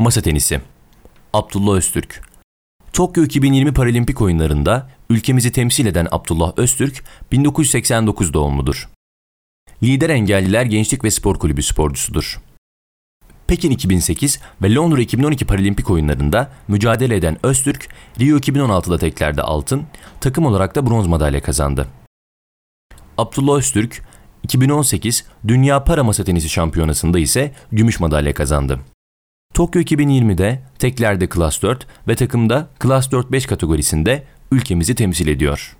Masa tenisi. Abdullah Öztürk. Tokyo 2020 Paralimpik oyunlarında ülkemizi temsil eden Abdullah Öztürk 1989 doğumludur. Lider engelliler Gençlik ve Spor Kulübü sporcusudur. Pekin 2008 ve Londra 2012 Paralimpik oyunlarında mücadele eden Öztürk, Rio 2016'da teklerde altın, takım olarak da bronz madalya kazandı. Abdullah Öztürk, 2018 Dünya Para Masa Tenisi Şampiyonası'nda ise gümüş madalya kazandı. Tokyo 2020'de teklerde Class 4 ve takımda Class 4-5 kategorisinde ülkemizi temsil ediyor.